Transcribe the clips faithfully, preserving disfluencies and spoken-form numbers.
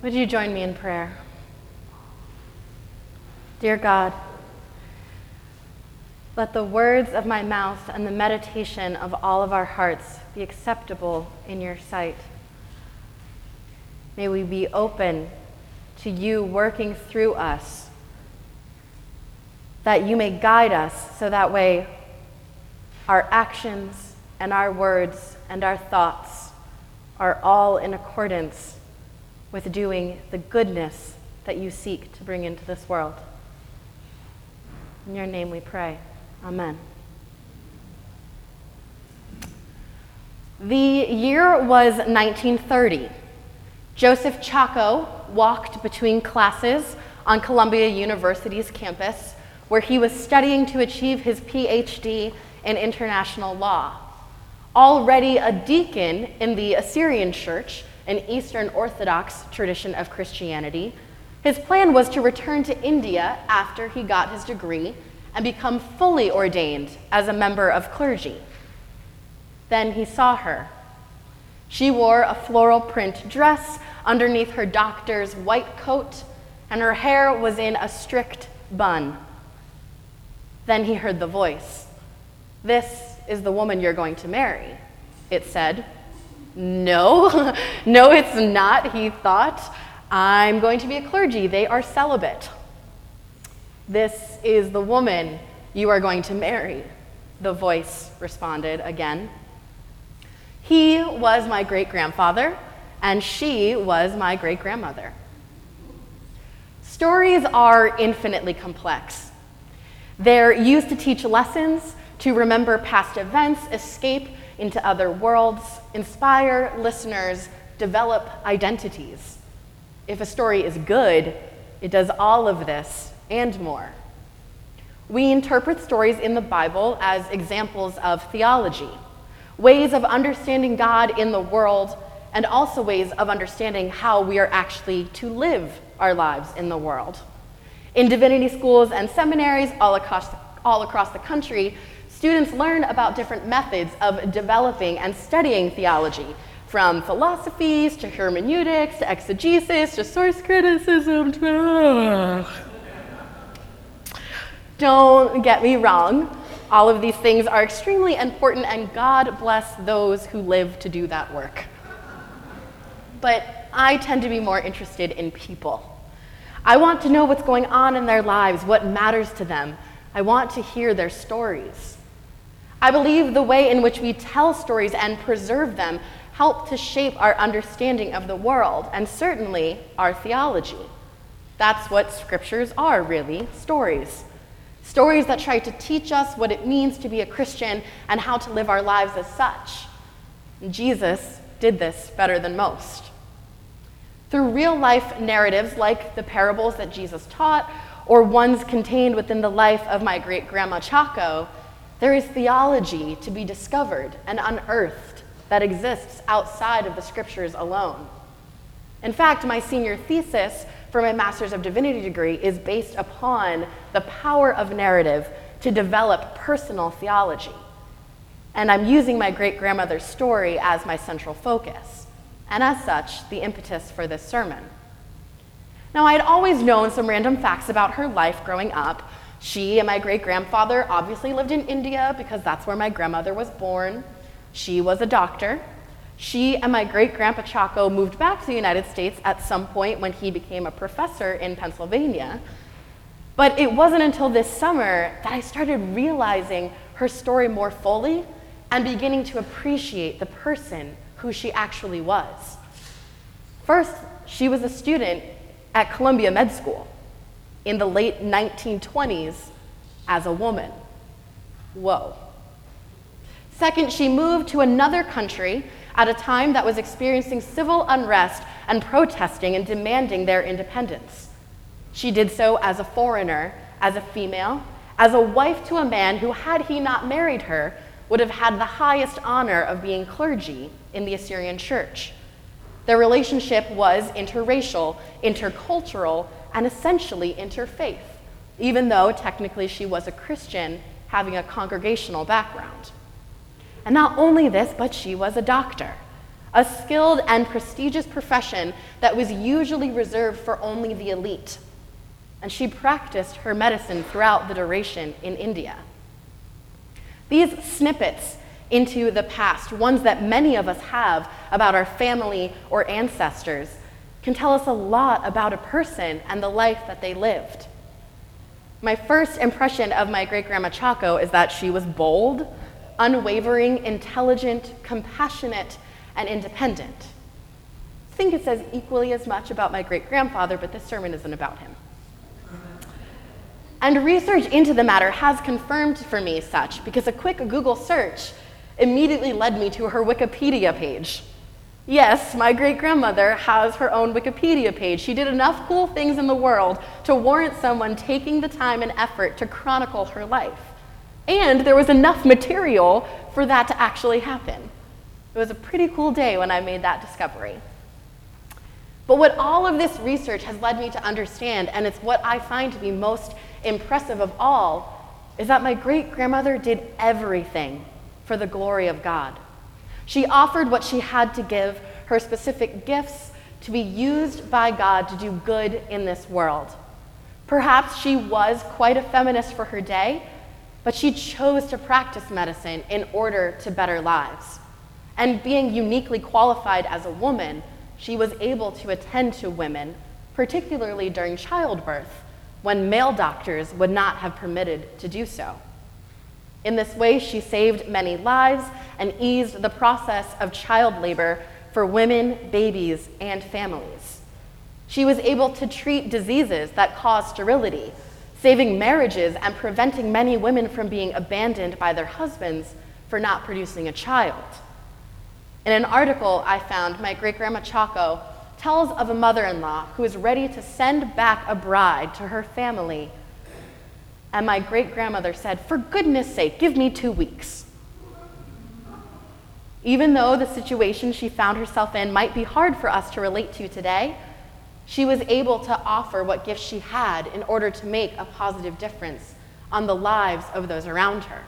Would you join me in prayer? Dear God, let the words of my mouth and the meditation of all of our hearts be acceptable in your sight. May we be open to you working through us, that you may guide us so that way our actions and our words and our thoughts are all in accordance with doing the goodness that you seek to bring into this world. In your name we pray. Amen. The year was nineteen thirty. Joseph Chaco walked between classes on Columbia University's campus, where he was studying to achieve his P H D in international law. Already a deacon in the Assyrian Church, an Eastern Orthodox tradition of Christianity, his plan was to return to India after he got his degree and become fully ordained as a member of clergy. Then he saw her. She wore a floral print dress underneath her doctor's white coat, and her hair was in a strict bun. Then he heard the voice. "This is the woman you're going to marry," it said. No, no, it's not, he thought. I'm going to be a clergy. They are celibate. "This is the woman you are going to marry," the voice responded again. He was my great-grandfather, and she was my great-grandmother. Stories are infinitely complex. They're used to teach lessons, to remember past events, escape into other worlds, inspire listeners, develop identities. If a story is good, it does all of this and more. We interpret stories in the Bible as examples of theology, ways of understanding God in the world, and also ways of understanding how we are actually to live our lives in the world. In divinity schools and seminaries all across, all across the country, students learn about different methods of developing and studying theology, from philosophies to hermeneutics to exegesis to source criticism to... Don't get me wrong. All of these things are extremely important, and God bless those who live to do that work. But I tend to be more interested in people. I want to know what's going on in their lives, what matters to them. I want to hear their stories. I believe the way in which we tell stories and preserve them help to shape our understanding of the world, and certainly our theology. That's what scriptures are, really, stories. Stories that try to teach us what it means to be a Christian and how to live our lives as such. Jesus did this better than most. Through real-life narratives like the parables that Jesus taught, or ones contained within the life of my great-grandma Chaco, there is theology to be discovered and unearthed that exists outside of the scriptures alone. In fact, my senior thesis for my Master's of Divinity degree is based upon the power of narrative to develop personal theology. And I'm using my great-grandmother's story as my central focus, and as such, the impetus for this sermon. Now, I had always known some random facts about her life growing up. She and my great-grandfather obviously lived in India because that's where my grandmother was born. She was a doctor. She and my great-grandpa Chaco moved back to the United States at some point when he became a professor in Pennsylvania. But it wasn't until this summer that I started realizing her story more fully and beginning to appreciate the person who she actually was. First, she was a student at Columbia Med School in the late nineteen twenties as a woman. Whoa. Second, she moved to another country at a time that was experiencing civil unrest and protesting and demanding their independence. She did so as a foreigner, as a female, as a wife to a man who, had he not married her, would have had the highest honor of being clergy in the Assyrian Church. Their relationship was interracial, intercultural, and essentially interfaith, even though technically she was a Christian having a congregational background. And not only this, but she was a doctor, a skilled and prestigious profession that was usually reserved for only the elite. And she practiced her medicine throughout the duration in India. These snippets into the past, ones that many of us have about our family or ancestors, can tell us a lot about a person and the life that they lived. My first impression of my great-grandma Chaco is that she was bold, unwavering, intelligent, compassionate, and independent. I think it says equally as much about my great-grandfather, but this sermon isn't about him. And research into the matter has confirmed for me such, because a quick Google search immediately led me to her Wikipedia page. Yes, my great-grandmother has her own Wikipedia page. She did enough cool things in the world to warrant someone taking the time and effort to chronicle her life. And there was enough material for that to actually happen. It was a pretty cool day when I made that discovery. But what all of this research has led me to understand, and it's what I find to be most impressive of all, is that my great-grandmother did everything for the glory of God. She offered what she had to give, her specific gifts, to be used by God to do good in this world. Perhaps she was quite a feminist for her day, but she chose to practice medicine in order to better lives. And being uniquely qualified as a woman, she was able to attend to women, particularly during childbirth, when male doctors would not have permitted to do so. In this way, she saved many lives and eased the process of child labor for women, babies, and families. She was able to treat diseases that cause sterility, saving marriages and preventing many women from being abandoned by their husbands for not producing a child. In an article I found, my great-grandma Chaco tells of a mother-in-law who is ready to send back a bride to her family. And my great-grandmother said, "For goodness sake, give me two weeks. Even though the situation she found herself in might be hard for us to relate to today, she was able to offer what gifts she had in order to make a positive difference on the lives of those around her.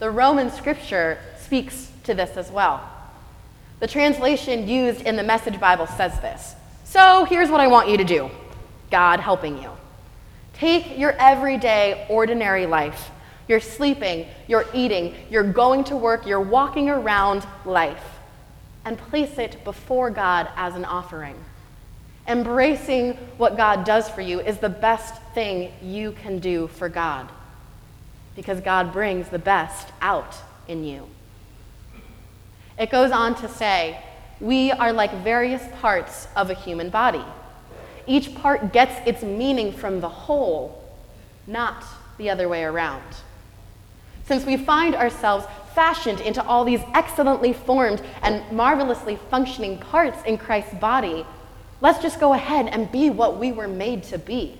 The Roman scripture speaks to this as well. The translation used in the Message Bible says this: "So here's what I want you to do, God helping you. Take your everyday, ordinary life, your sleeping, your eating, your going to work, your walking around life, and place it before God as an offering. Embracing what God does for you is the best thing you can do for God, because God brings the best out in you." It goes on to say, we are like various parts of a human body. Each part gets its meaning from the whole, not the other way around. Since we find ourselves fashioned into all these excellently formed and marvelously functioning parts in Christ's body, let's just go ahead and be what we were made to be,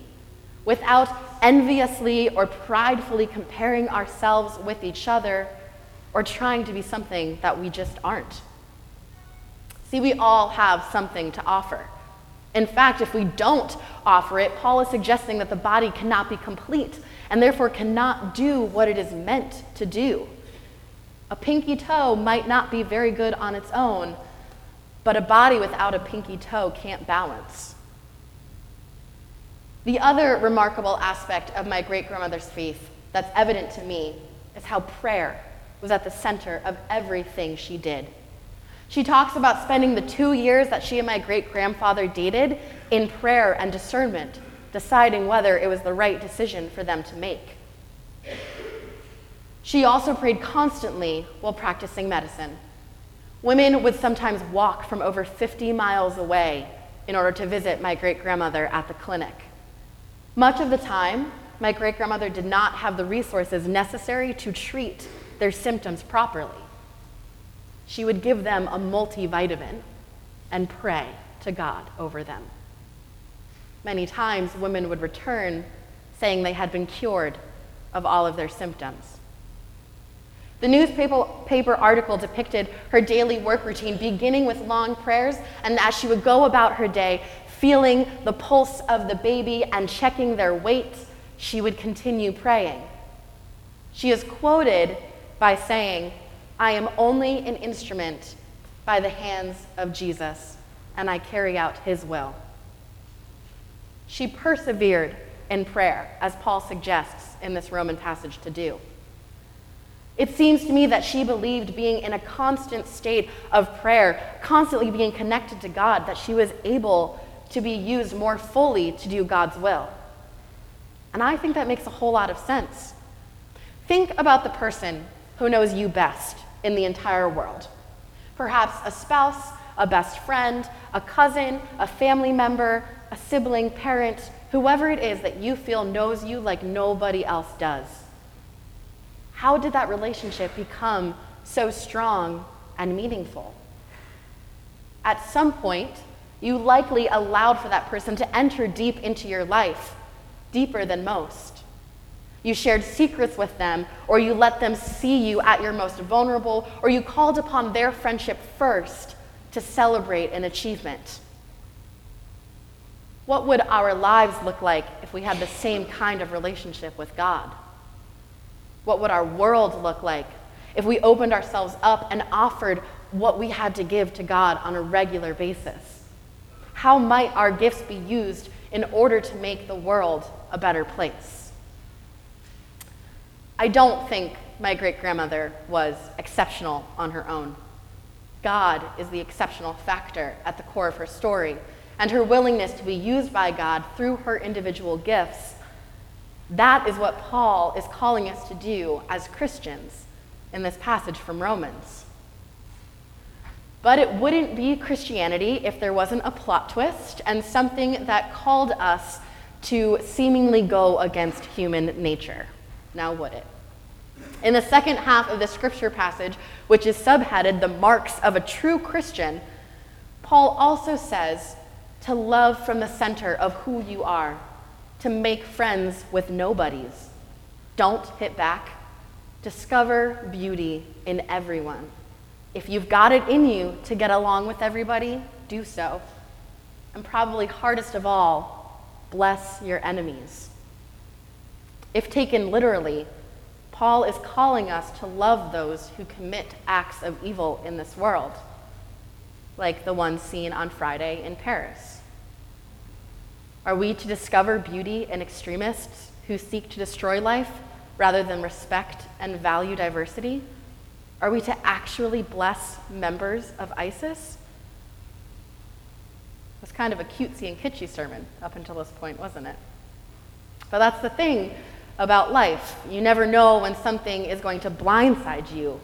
without enviously or pridefully comparing ourselves with each other or trying to be something that we just aren't. See, we all have something to offer. In fact, if we don't offer it, Paul is suggesting that the body cannot be complete and therefore cannot do what it is meant to do. A pinky toe might not be very good on its own, but a body without a pinky toe can't balance. The other remarkable aspect of my great-grandmother's faith that's evident to me is how prayer was at the center of everything she did. She talks about spending the two years that she and my great-grandfather dated in prayer and discernment, deciding whether it was the right decision for them to make. She also prayed constantly while practicing medicine. Women would sometimes walk from over fifty miles away in order to visit my great-grandmother at the clinic. Much of the time, my great-grandmother did not have the resources necessary to treat their symptoms properly. She would give them a multivitamin and pray to God over them. Many times, women would return saying they had been cured of all of their symptoms. The newspaper article depicted her daily work routine, beginning with long prayers, and as she would go about her day, feeling the pulse of the baby and checking their weight, she would continue praying. She is quoted by saying, "I am only an instrument by the hands of Jesus, and I carry out his will. She persevered in prayer, as Paul suggests in this Roman passage to do. It seems to me that she believed being in a constant state of prayer, constantly being connected to God, that she was able to be used more fully to do God's will. And I think that makes a whole lot of sense. Think about the person who knows you best in the entire world. Perhaps a spouse, a best friend, a cousin, a family member, a sibling, parent, whoever it is that you feel knows you like nobody else does. How did that relationship become so strong and meaningful? At some point, you likely allowed for that person to enter deep into your life, deeper than most. You shared secrets with them, or you let them see you at your most vulnerable, or you called upon their friendship first to celebrate an achievement. What would our lives look like if we had the same kind of relationship with God? What would our world look like if we opened ourselves up and offered what we had to give to God on a regular basis? How might our gifts be used in order to make the world a better place? I don't think my great-grandmother was exceptional on her own. God is the exceptional factor at the core of her story, and her willingness to be used by God through her individual gifts. That is what Paul is calling us to do as Christians in this passage from Romans. But it wouldn't be Christianity if there wasn't a plot twist and something that called us to seemingly go against human nature. Now, would it? In the second half of the scripture passage, which is subheaded "The Marks of a True Christian," Paul also says to love from the center of who you are, to make friends with nobodies. Don't hit back. Discover beauty in everyone. If you've got it in you to get along with everybody, do so. And probably hardest of all, bless your enemies. If taken literally, Paul is calling us to love those who commit acts of evil in this world, like the one seen on Friday in Paris. Are we to discover beauty in extremists who seek to destroy life rather than respect and value diversity? Are we to actually bless members of ISIS? It was kind of a cutesy and kitschy sermon up until this point, wasn't it? But that's the thing about life. You never know when something is going to blindside you.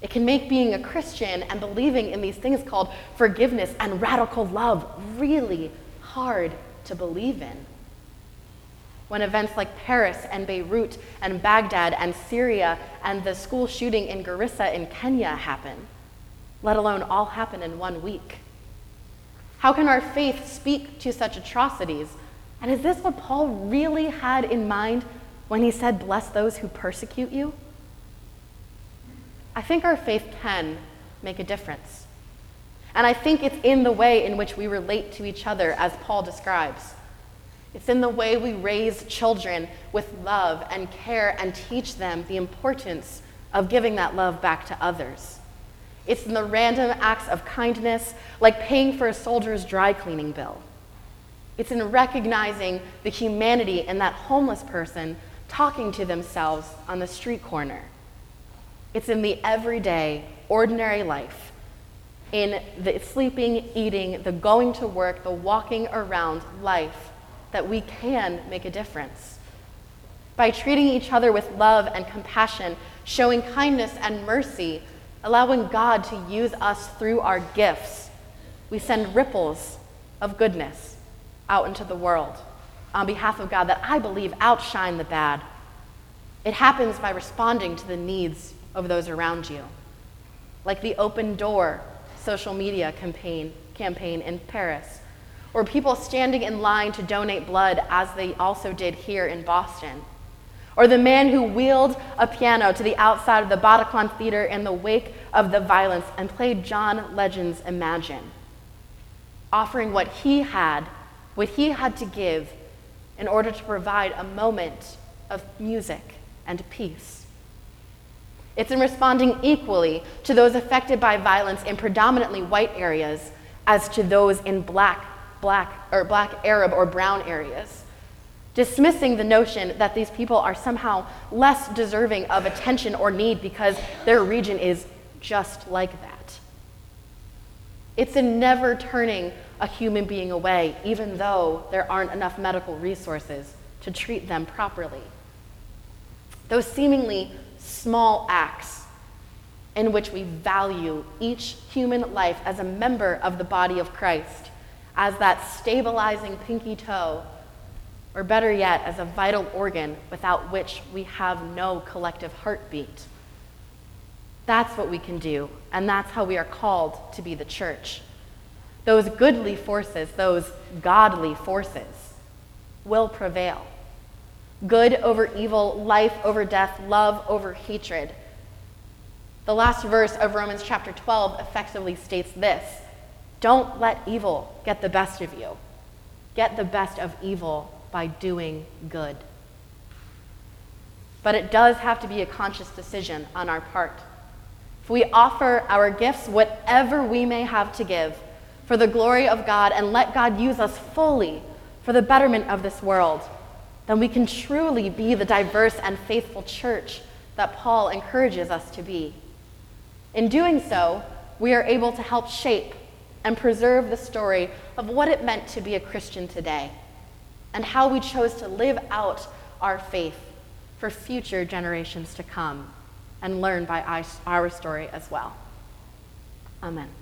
It can make being a Christian and believing in these things called forgiveness and radical love really hard to believe in. When events like Paris and Beirut and Baghdad and Syria and the school shooting in Garissa in Kenya happen, let alone all happen in one week. How can our faith speak to such atrocities? And is this what Paul really had in mind when he said, "Bless those who persecute you"? I think our faith can make a difference. And I think it's in the way in which we relate to each other, as Paul describes. It's in the way we raise children with love and care and teach them the importance of giving that love back to others. It's in the random acts of kindness, like paying for a soldier's dry cleaning bill. It's in recognizing the humanity in that homeless person talking to themselves on the street corner. It's in the everyday, ordinary life, in the sleeping, eating, the going to work, the walking around life, that we can make a difference. By treating each other with love and compassion, showing kindness and mercy, allowing God to use us through our gifts, we send ripples of goodness out into the world on behalf of God that I believe outshine the bad. It happens by responding to the needs of those around you, like the open door social media campaign campaign in Paris, or people standing in line to donate blood as they also did here in Boston, or the man who wheeled a piano to the outside of the Bataclan Theater in the wake of the violence and played John Legend's "Imagine," offering what he had, what he had to give in order to provide a moment of music and peace. It's in responding equally to those affected by violence in predominantly white areas as to those in black, black, or black Arab or brown areas. Dismissing the notion that these people are somehow less deserving of attention or need because their region is just like that. It's in never turning a human being away, even though there aren't enough medical resources to treat them properly. Those seemingly small acts in which we value each human life as a member of the body of Christ, as that stabilizing pinky toe, or better yet, as a vital organ without which we have no collective heartbeat. That's what we can do, and that's how we are called to be the church. Those goodly forces, those godly forces, will prevail. Good over evil, life over death, love over hatred. The last verse of Romans chapter twelve effectively states this: don't let evil get the best of you. Get the best of evil by doing good. But it does have to be a conscious decision on our part. If we offer our gifts, whatever we may have to give, for the glory of God, and let God use us fully for the betterment of this world, then we can truly be the diverse and faithful church that Paul encourages us to be. In doing so, we are able to help shape and preserve the story of what it meant to be a Christian today and how we chose to live out our faith for future generations to come and learn by our story as well. Amen.